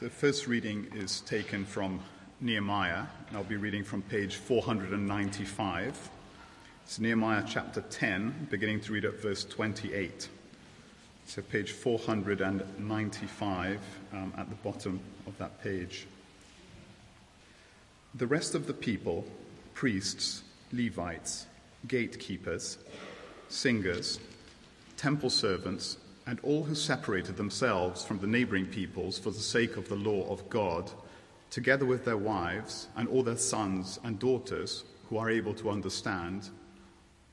So the first reading is taken from Nehemiah, and I'll be reading from page 495. It's Nehemiah chapter 10, beginning to read at verse 28. So page 495 at the bottom of that page. The rest of the people, priests, Levites, gatekeepers, singers, temple servants, and all who separated themselves from the neighboring peoples for the sake of the law of God, together with their wives and all their sons and daughters who are able to understand,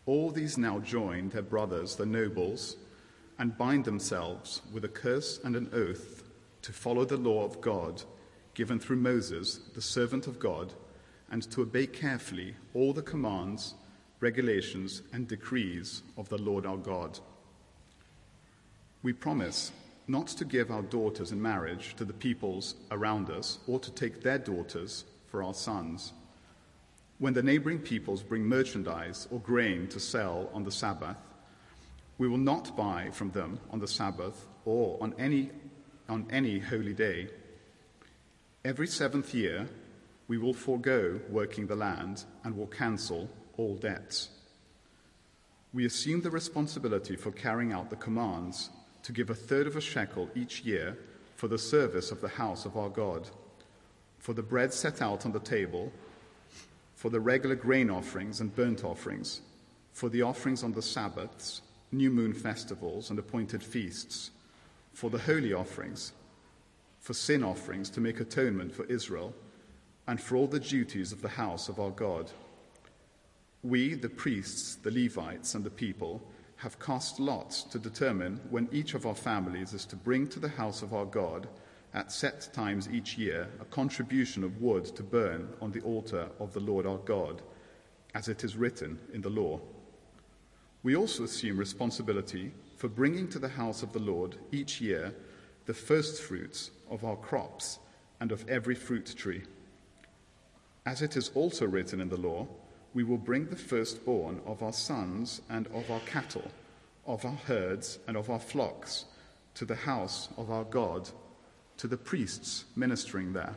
all these now join their brothers, the nobles, and bind themselves with a curse and an oath to follow the law of God given through Moses, the servant of God, and to obey carefully all the commands, regulations, and decrees of the Lord our God. We promise not to give our daughters in marriage to the peoples around us or to take their daughters for our sons. When the neighboring peoples bring merchandise or grain to sell on the Sabbath, we will not buy from them on the Sabbath or on any holy day. Every seventh year, we will forego working the land and will cancel all debts. We assume the responsibility for carrying out the commands to give a third of a shekel each year for the service of the house of our God, for the bread set out on the table, for the regular grain offerings and burnt offerings, for the offerings on the Sabbaths, new moon festivals and appointed feasts, for the holy offerings, for sin offerings to make atonement for Israel, and for all the duties of the house of our God. We, the priests, the Levites, and the people, have cast lots to determine when each of our families is to bring to the house of our God, at set times each year, a contribution of wood to burn on the altar of the Lord our God, as it is written in the law. We also assume responsibility for bringing to the house of the Lord each year the first fruits of our crops and of every fruit tree. As it is also written in the law, we will bring the firstborn of our sons and of our cattle, of our herds and of our flocks, to the house of our God, to the priests ministering there.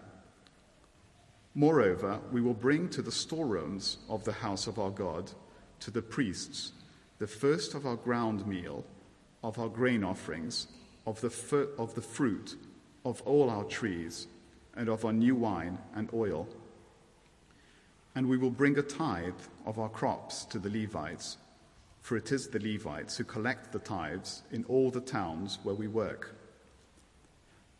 Moreover, we will bring to the storerooms of the house of our God, to the priests, the first of our ground meal, of our grain offerings, of the fruit, of all our trees, and of our new wine and oil. And we will bring a tithe of our crops to the Levites, for it is the Levites who collect the tithes in all the towns where we work.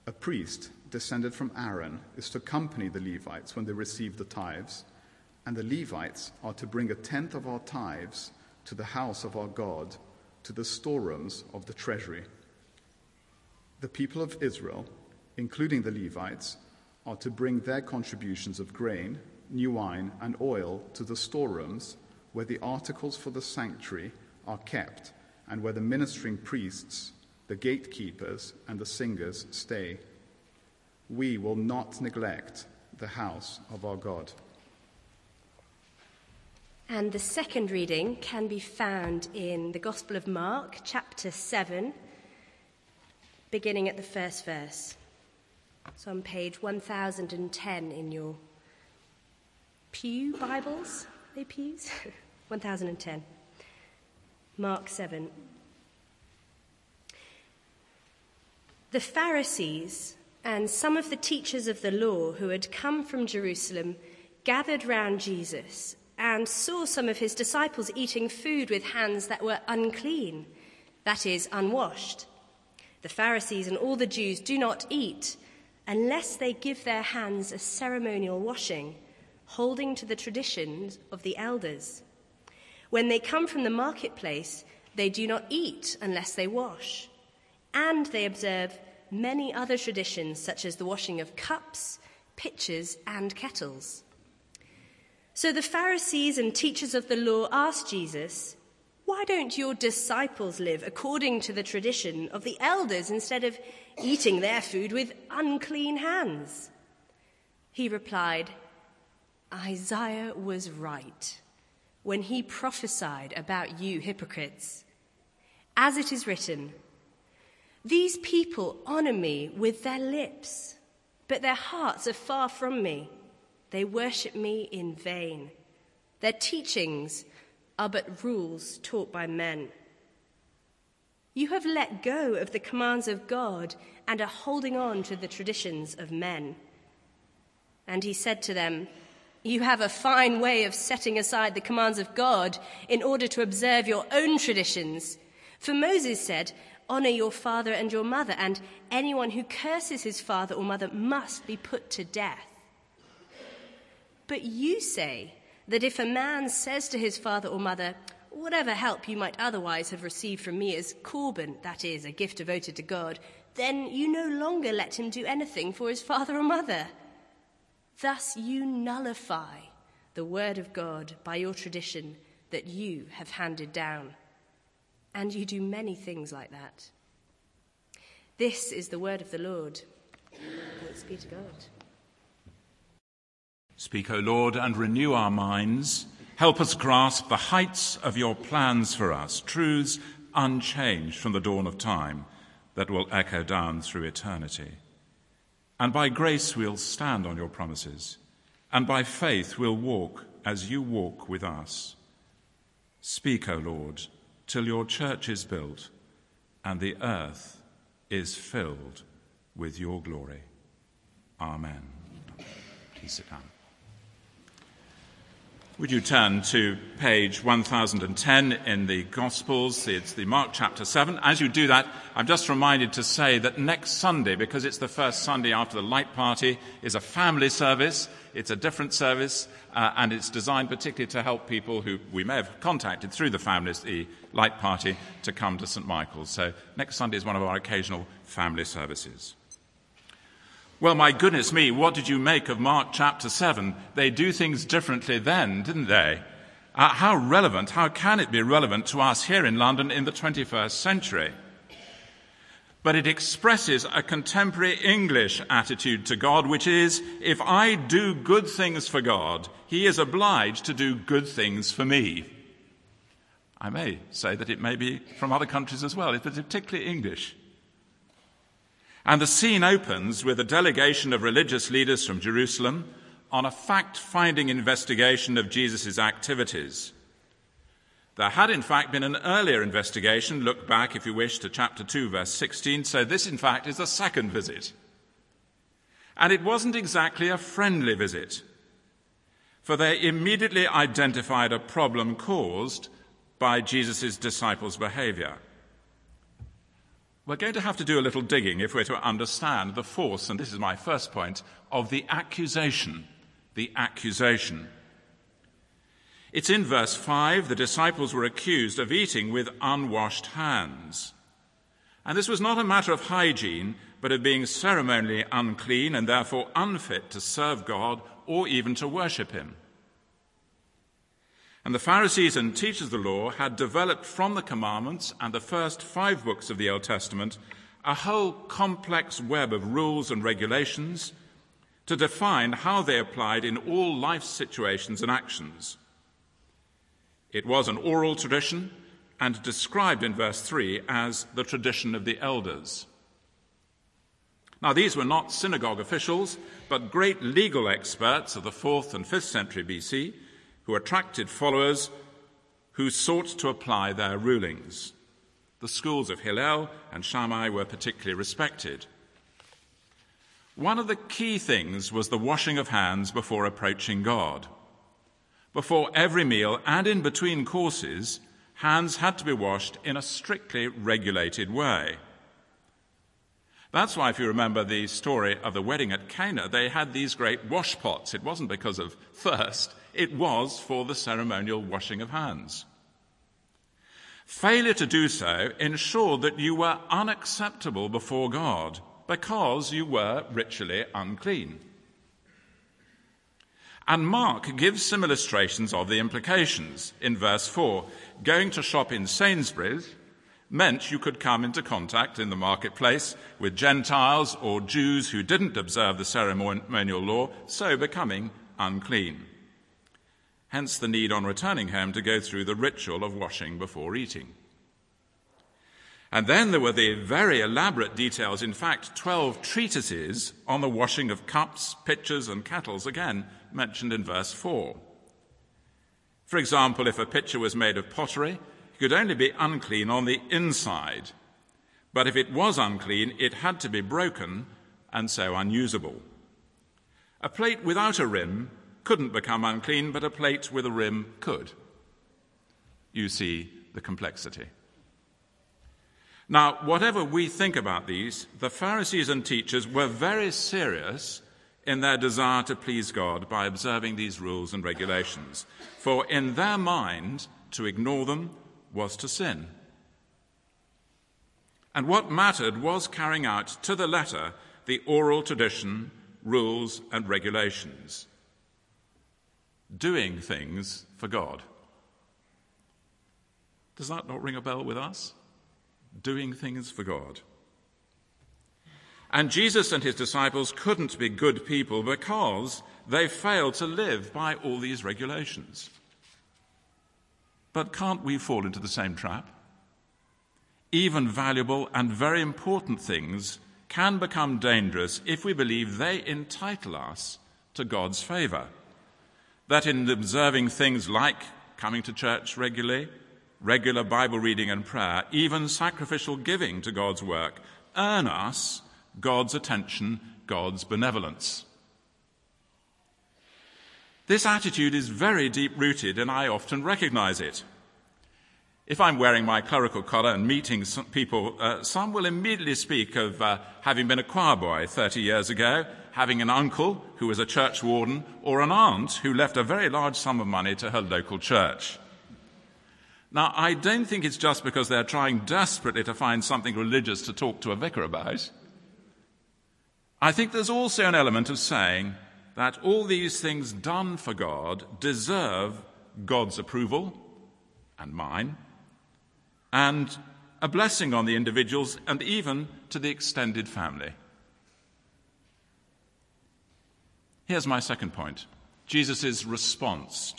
A priest descended from Aaron is to accompany the Levites when they receive the tithes, and the Levites are to bring a tenth of our tithes to the house of our God, to the storerooms of the treasury. The people of Israel, including the Levites, are to bring their contributions of grain, new wine, and oil to the storerooms where the articles for the sanctuary are kept and where the ministering priests, the gatekeepers, and the singers stay. We will not neglect the house of our God. And the second reading can be found in the Gospel of Mark, chapter 7, beginning at the first verse. It's on page 1010 in your Pew Bibles. They pews? 1010. Mark 7. The Pharisees and some of the teachers of the law who had come from Jerusalem gathered round Jesus and saw some of his disciples eating food with hands that were unclean, that is, unwashed. The Pharisees and all the Jews do not eat unless they give their hands a ceremonial washing, holding to the traditions of the elders. When they come from the marketplace, they do not eat unless they wash, and they observe many other traditions, such as the washing of cups, pitchers, and kettles. So the Pharisees and teachers of the law asked Jesus, "Why don't your disciples live according to the tradition of the elders instead of eating their food with unclean hands?" He replied, "Isaiah was right when he prophesied about you hypocrites. As it is written, 'These people honor me with their lips, But their hearts are far from me. They worship me in vain. Their teachings are but rules taught by men. You have let go of the commands of God and are holding on to the traditions of men. And he said to them, you have a fine way of setting aside the commands of God in order to observe your own traditions. For Moses said, honor your father and your mother, and anyone who curses his father or mother must be put to death. But you say that if a man says to his father or mother, whatever help you might otherwise have received from me is Corban, that is, a gift devoted to God, then you no longer let him do anything for his father or mother. Thus you nullify the word of God by your tradition that you have handed down. And you do many things like that. This is the word of the Lord. Thanks be to God. Speak, O Lord, and renew our minds. Help us grasp the heights of your plans for us, truths unchanged from the dawn of time that will echo down through eternity. And by grace we'll stand on your promises, and by faith we'll walk as you walk with us. Speak, O Lord, till your church is built and the earth is filled with your glory. Amen. Please sit down. Would you turn to page 1010 in the Gospels? It's the Mark chapter 7. As you do that, I'm just reminded to say that next Sunday, because it's the first Sunday after the Light Party, is a family service. It's a different service, and it's designed particularly to help people who we may have contacted through the families, the Light Party, to come to St. Michael's. So next Sunday is one of our occasional family services. Well, my goodness me, what did you make of Mark chapter 7? They do things differently then, didn't they? How relevant, how can it be relevant to us here in London in the 21st century? But it expresses a contemporary English attitude to God, which is, if I do good things for God, he is obliged to do good things for me. I may say that it may be from other countries as well, it's particularly English. And the scene opens with a delegation of religious leaders from Jerusalem on a fact-finding investigation of Jesus' activities. There had, in fact, been an earlier investigation. Look back, if you wish, to chapter 2, verse 16. So this, in fact, is the second visit. And it wasn't exactly a friendly visit, for they immediately identified a problem caused by Jesus' disciples' behavior. We're going to have to do a little digging if we're to understand the force, and this is my first point, of the accusation. The accusation. It's in verse 5, the disciples were accused of eating with unwashed hands. And this was not a matter of hygiene, but of being ceremonially unclean and therefore unfit to serve God or even to worship him. And the Pharisees and teachers of the law had developed from the commandments and the first 5 books of the Old Testament a whole complex web of rules and regulations to define how they applied in all life situations and actions. It was an oral tradition and described in verse 3 as the tradition of the elders. Now, these were not synagogue officials, but great legal experts of the 4th and 5th century BC, who attracted followers who sought to apply their rulings. The schools of Hillel and Shammai were particularly respected. One of the key things was the washing of hands before approaching God. Before every meal and in between courses, hands had to be washed in a strictly regulated way. That's why, if you remember the story of the wedding at Cana, they had these great washpots. It wasn't because of thirst. It was for the ceremonial washing of hands. Failure to do so ensured that you were unacceptable before God because you were ritually unclean. And Mark gives some illustrations of the implications. In verse 4, going to shop in Sainsbury's meant you could come into contact in the marketplace with Gentiles or Jews who didn't observe the ceremonial law, so becoming unclean. Hence the need on returning home to go through the ritual of washing before eating. And then there were the very elaborate details, in fact, 12 treatises on the washing of cups, pitchers, and kettles, again mentioned in verse 4. For example, if a pitcher was made of pottery, it could only be unclean on the inside. But if it was unclean, it had to be broken and so unusable. A plate without a rim couldn't become unclean, but a plate with a rim could. You see the complexity. Now, whatever we think about these, the Pharisees and teachers were very serious in their desire to please God by observing these rules and regulations. For in their mind, to ignore them was to sin. And what mattered was carrying out to the letter the oral tradition, rules and regulations. Doing things for God. Does that not ring a bell with us? Doing things for God. And Jesus and his disciples couldn't be good people because they failed to live by all these regulations. But can't we fall into the same trap? Even valuable and very important things can become dangerous if we believe they entitle us to God's favor. That in observing things like coming to church regularly, regular Bible reading and prayer, even sacrificial giving to God's work, earn us God's attention, God's benevolence. This attitude is very deep-rooted, and I often recognize it. If I'm wearing my clerical collar and meeting some people, some will immediately speak of having been a choir boy 30 years ago, having an uncle who was a church warden, or an aunt who left a very large sum of money to her local church. Now, I don't think it's just because they're trying desperately to find something religious to talk to a vicar about. I think there's also an element of saying that all these things done for God deserve God's approval, and mine, and a blessing on the individuals and even to the extended family. Here's my second point, Jesus' response.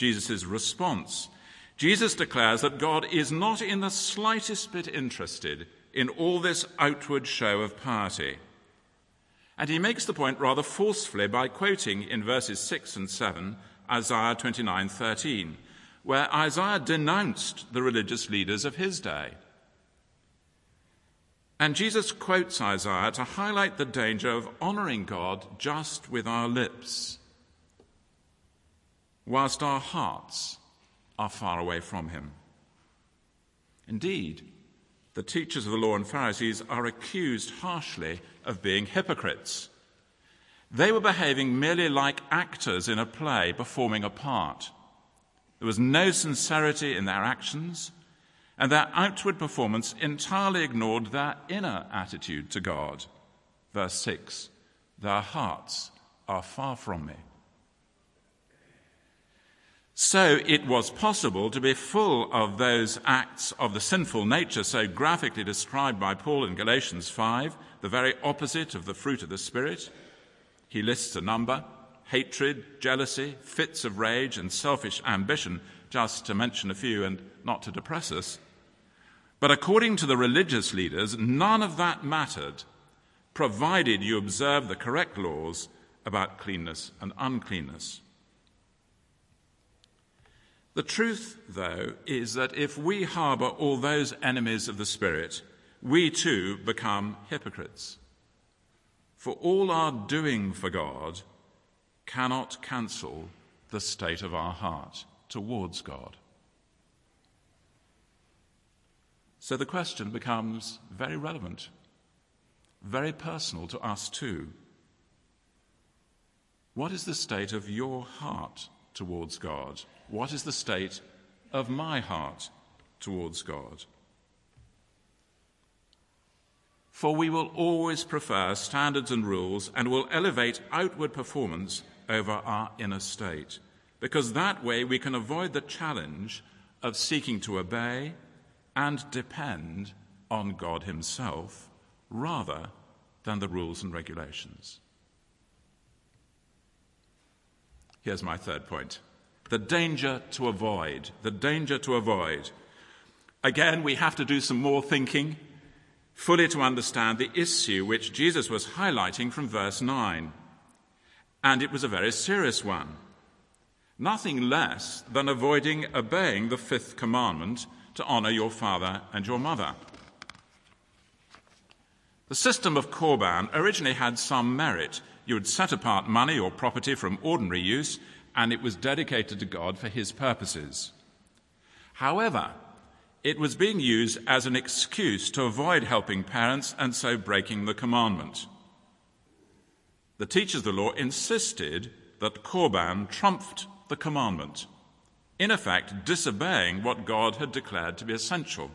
Jesus declares that God is not in the slightest bit interested in all this outward show of piety. And he makes the point rather forcefully by quoting in verses 6 and 7, Isaiah 29:13, where Isaiah denounced the religious leaders of his day. And Jesus quotes Isaiah to highlight the danger of honoring God just with our lips, whilst our hearts are far away from him. Indeed, the teachers of the law and Pharisees are accused harshly of being hypocrites. They were behaving merely like actors in a play, performing a part. There was no sincerity in their actions, and their outward performance entirely ignored their inner attitude to God. Verse 6, their hearts are far from me. So it was possible to be full of those acts of the sinful nature so graphically described by Paul in Galatians 5, the very opposite of the fruit of the Spirit. He lists a number: hatred, jealousy, fits of rage, and selfish ambition, just to mention a few and not to depress us. But according to the religious leaders, none of that mattered, provided you observe the correct laws about cleanness and uncleanness. The truth, though, is that if we harbour all those enemies of the Spirit, we too become hypocrites. For all our doing for God cannot cancel the state of our heart towards God. So the question becomes very relevant, very personal to us too. What is the state of your heart towards God? What is the state of my heart towards God? For we will always prefer standards and rules and will elevate outward performance over our inner state, because that way we can avoid the challenge of seeking to obey and depend on God himself rather than the rules and regulations. Here's my third point. The danger to avoid. Again, we have to do some more thinking. fully to understand the issue which Jesus was highlighting from verse 9. And it was a very serious one. Nothing less than avoiding obeying the fifth commandment to honour your father and your mother. The system of Corban originally had some merit. You had set apart money or property from ordinary use, and it was dedicated to God for his purposes. However, it was being used as an excuse to avoid helping parents and so breaking the commandment. The teachers of the law insisted that Corban trumped the commandment, in effect disobeying what God had declared to be essential.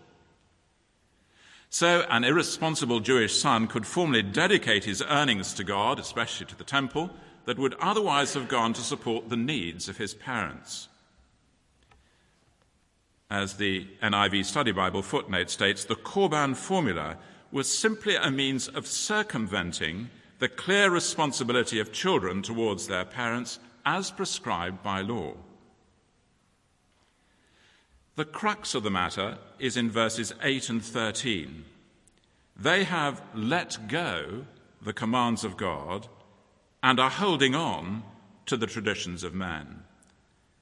So an irresponsible Jewish son could formally dedicate his earnings to God, especially to the temple, that would otherwise have gone to support the needs of his parents. As the NIV Study Bible footnote states, the Corban formula was simply a means of circumventing the clear responsibility of children towards their parents as prescribed by law. The crux of the matter is in verses 8 and 13. They have let go the commands of God and are holding on to the traditions of man.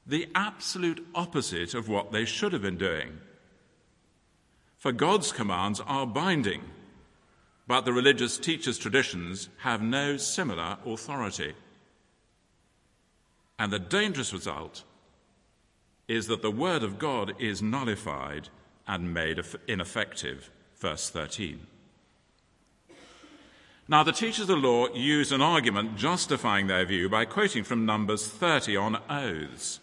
The absolute opposite of what they should have been doing. For God's commands are binding, but the religious teachers' traditions have no similar authority. And the dangerous result is that the word of God is nullified and made ineffective, verse 13. Now, the teachers of the law use an argument justifying their view by quoting from Numbers 30 on oaths.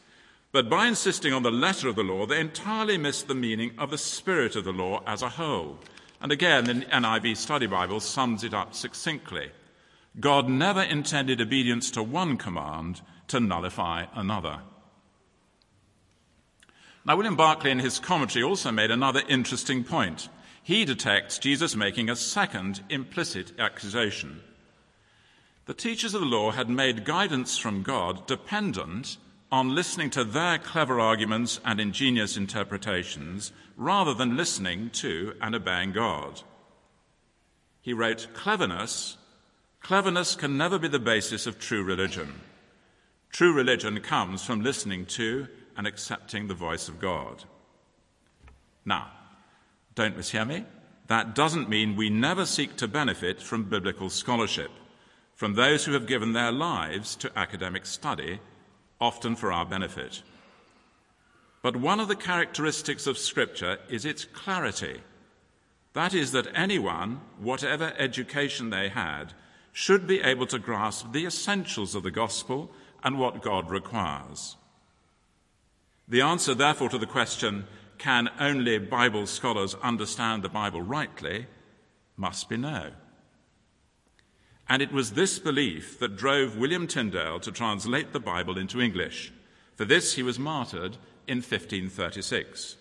But by insisting on the letter of the law, they entirely miss the meaning of the spirit of the law as a whole. And again, the NIV Study Bible sums it up succinctly. God never intended obedience to one command to nullify another. Now, William Barclay in his commentary also made another interesting point. He detects Jesus making a second implicit accusation. The teachers of the law had made guidance from God dependent on listening to their clever arguments and ingenious interpretations rather than listening to and obeying God. He wrote, Cleverness can never be the basis of true religion. True religion comes from listening to and accepting the voice of God. Now, don't mishear me. That doesn't mean we never seek to benefit from biblical scholarship, from those who have given their lives to academic study, often for our benefit. But one of the characteristics of Scripture is its clarity. That is, that anyone, whatever education they had, should be able to grasp the essentials of the gospel and what God requires. The answer, therefore, to the question, can only Bible scholars understand the Bible rightly, must be no. And it was this belief that drove William Tyndale to translate the Bible into English. For this he was martyred in 1536.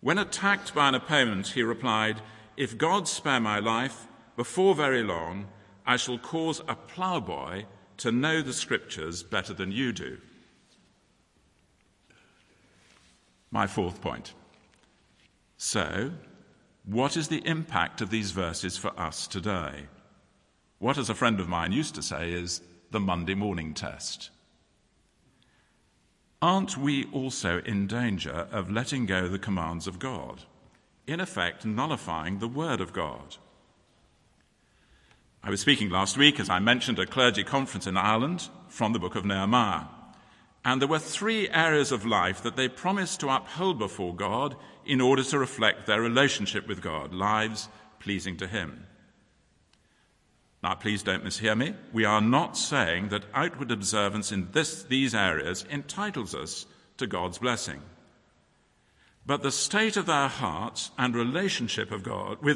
When attacked by an opponent, he replied, "If God spare my life, before very long, I shall cause a ploughboy to know the Scriptures better than you do." My fourth point. So, what is the impact of these verses for us today? What, as a friend of mine used to say, is the Monday morning test. Aren't we also in danger of letting go the commands of God, in effect nullifying the Word of God? I was speaking last week, as I mentioned, at a clergy conference in Ireland from the book of Nehemiah, and there were three areas of life that they promised to uphold before God in order to reflect their relationship with God, lives pleasing to Him. Now, please don't mishear me. We are not saying that outward observance in these areas entitles us to God's blessing. But the state of their hearts and relationship with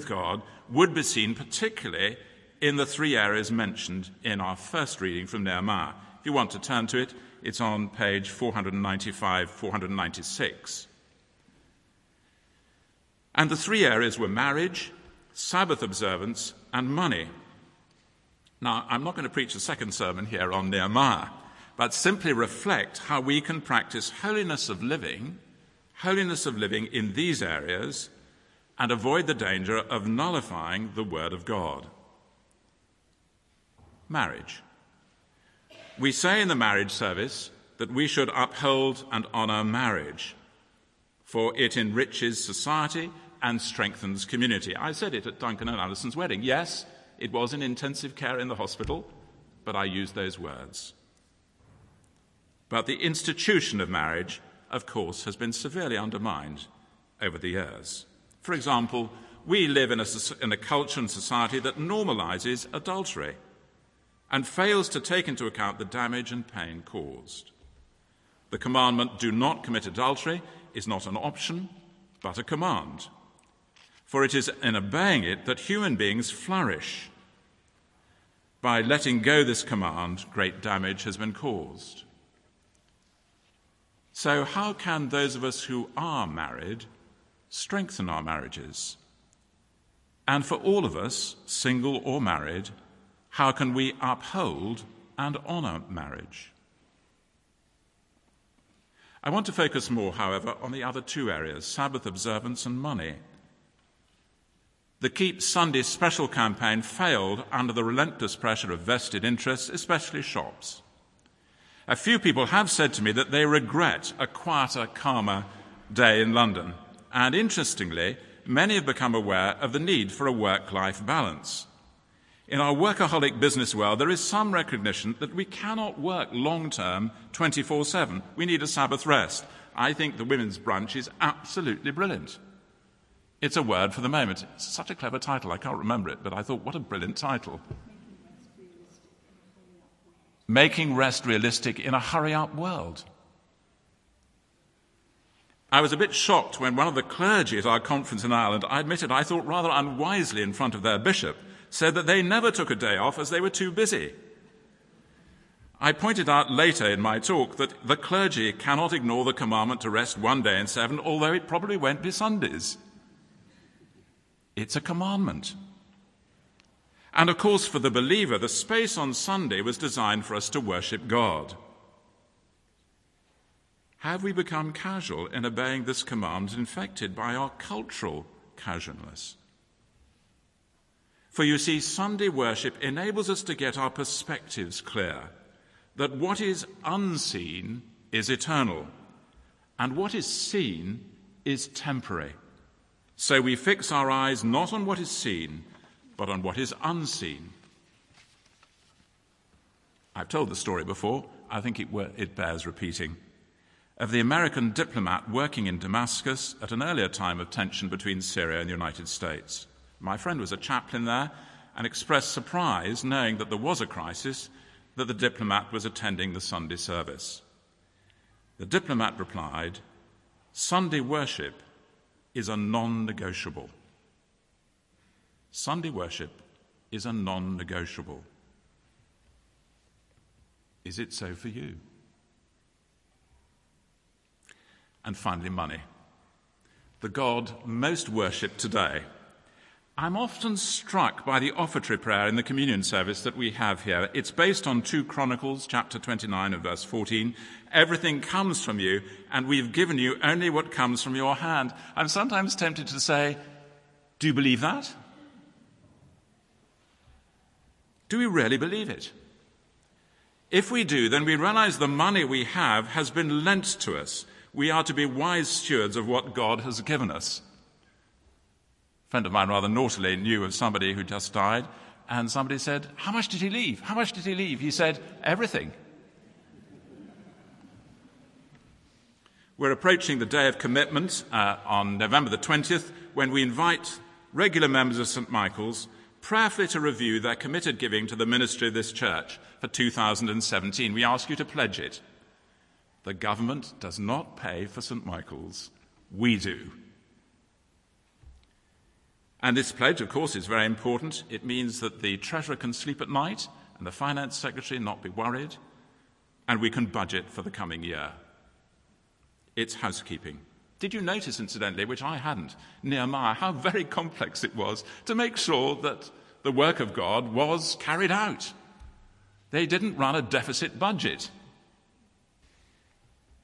God would be seen particularly in the three areas mentioned in our first reading from Nehemiah. If you want to turn to it, it's on page 495, 496. And the three areas were marriage, Sabbath observance, and money. Now, I'm not going to preach a second sermon here on Nehemiah, but simply reflect how we can practice holiness of living in these areas, and avoid the danger of nullifying the Word of God. Marriage. We say in the marriage service that we should uphold and honour marriage, for it enriches society and strengthens community. I said it at Duncan and Alison's wedding. Yes, it was in intensive care in the hospital, but I used those words. But the institution of marriage, of course, has been severely undermined over the years. For example, we live in a culture and society that normalises adultery and fails to take into account the damage and pain caused. The commandment, do not commit adultery, is not an option, but a command. For it is in obeying it that human beings flourish. By letting go this command, great damage has been caused. So how can those of us who are married strengthen our marriages? And for all of us, single or married, how can we uphold and honour marriage? I want to focus more, however, on the other two areas, Sabbath observance and money. The Keep Sunday Special campaign failed under the relentless pressure of vested interests, especially shops. A few people have said to me that they regret a quieter, calmer day in London. And interestingly, many have become aware of the need for a work-life balance. In our workaholic business world, there is some recognition that we cannot work long-term 24/7. We need a Sabbath rest. I think the women's brunch is absolutely brilliant. It's a word for the moment. It's such a clever title, I can't remember it, but I thought, what a brilliant title. Making rest realistic in a hurry-up world. I was a bit shocked when one of the clergy at our conference in Ireland, I admitted I thought rather unwisely in front of their bishop, said that they never took a day off as they were too busy. I pointed out later in my talk that the clergy cannot ignore the commandment to rest one day in seven, although it probably won't be Sundays. It's a commandment. And of course, for the believer, the space on Sunday was designed for us to worship God. Have we become casual in obeying this command, infected by our cultural casualness? For you see, Sunday worship enables us to get our perspectives clear, that what is unseen is eternal, and what is seen is temporary. So we fix our eyes not on what is seen, but on what is unseen. I've told the story before. I think it bears repeating. Of the American diplomat working in Damascus at an earlier time of tension between Syria and the United States. My friend was a chaplain there and expressed surprise, knowing that there was a crisis, that the diplomat was attending the Sunday service. The diplomat replied, Sunday worship is a non-negotiable. Sunday worship is a non-negotiable. Is it so for you? And finally, money. The God most worshipped today. I'm often struck by the offertory prayer in the communion service that we have here. It's based on 2 Chronicles, chapter 29 and verse 14. Everything comes from you, and we've given you only what comes from your hand. I'm sometimes tempted to say, do you believe that? Do we really believe it? If we do, then we realize the money we have has been lent to us. We are to be wise stewards of what God has given us. A friend of mine rather naughtily knew of somebody who just died, and somebody said, how much did he leave? How much did he leave? He said, everything. We're approaching the Day of Commitment on November the 20th, when we invite regular members of St. Michael's prayerfully to review their committed giving to the ministry of this church for 2017. We ask you to pledge it. The government does not pay for St. Michael's. We do. And this pledge, of course, is very important. It means that the treasurer can sleep at night and the finance secretary not be worried, and we can budget for the coming year. It's housekeeping. Did you notice, incidentally, which I hadn't, Nehemiah, how very complex it was to make sure that the work of God was carried out? They didn't run a deficit budget.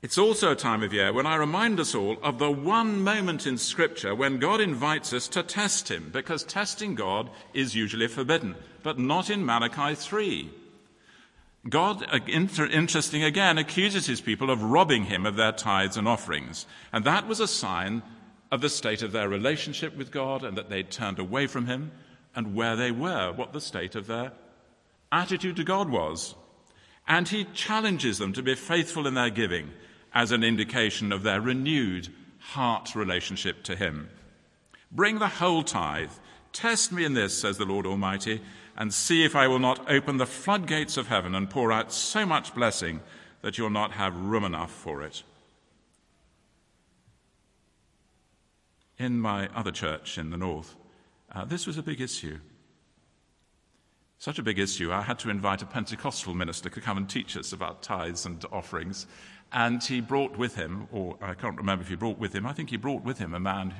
It's also a time of year when I remind us all of the one moment in Scripture when God invites us to test him, because testing God is usually forbidden, but not in Malachi 3. God, interesting again, accuses his people of robbing him of their tithes and offerings. And that was a sign of the state of their relationship with God, and that they'd turned away from him, and where they were, what the state of their attitude to God was. And he challenges them to be faithful in their giving as an indication of their renewed heart relationship to him. Bring the whole tithe. Test me in this, says the Lord Almighty, and see if I will not open the floodgates of heaven and pour out so much blessing that you'll not have room enough for it. In my other church in the north, this was a big issue. Such a big issue, I had to invite a Pentecostal minister to come and teach us about tithes and offerings. And he brought with him, or I can't remember if he brought with him, I think he brought with him a man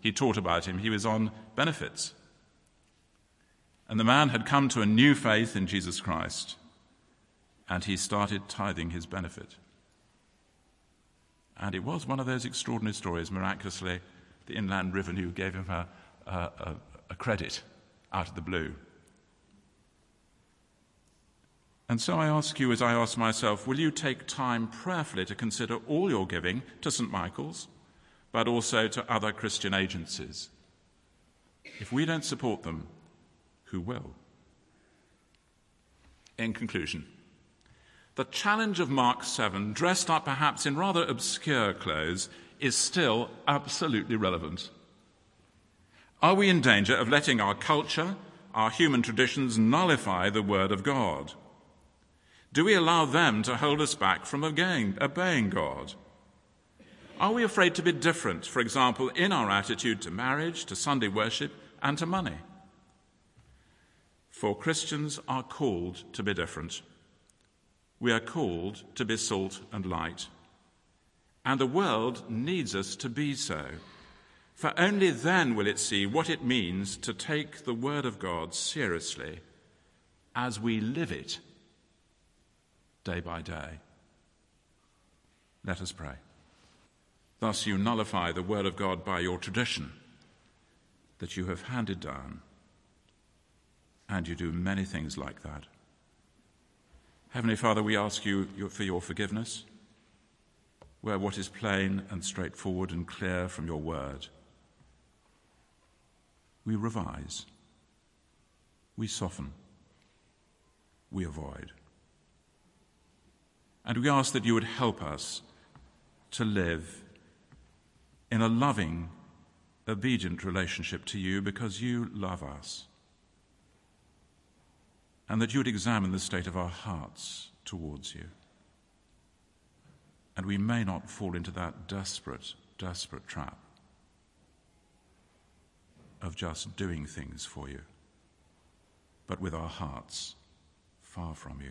he taught about him. He was on benefits. And the man had come to a new faith in Jesus Christ, and he started tithing his benefit. And it was one of those extraordinary stories. Miraculously, the Inland Revenue gave him a credit out of the blue. And so I ask you, as I ask myself, will you take time prayerfully to consider all your giving to St. Michael's, but also to other Christian agencies? If we don't support them, who will? In conclusion, the challenge of Mark 7, dressed up perhaps in rather obscure clothes, is still absolutely relevant. Are we in danger of letting our culture, our human traditions, nullify the Word of God? Do we allow them to hold us back from obeying God? Are we afraid to be different, for example, in our attitude to marriage, to Sunday worship, and to money? For Christians are called to be different. We are called to be salt and light. And the world needs us to be so. For only then will it see what it means to take the Word of God seriously as we live it day by day. Let us pray. Thus you nullify the Word of God by your tradition that you have handed down. And you do many things like that. Heavenly Father, we ask you for your forgiveness, where what is plain and straightforward and clear from your word, we revise, we soften, we avoid. And we ask that you would help us to live in a loving, obedient relationship to you, because you love us. And that you would examine the state of our hearts towards you. And we may not fall into that desperate, desperate trap of just doing things for you, but with our hearts far from you.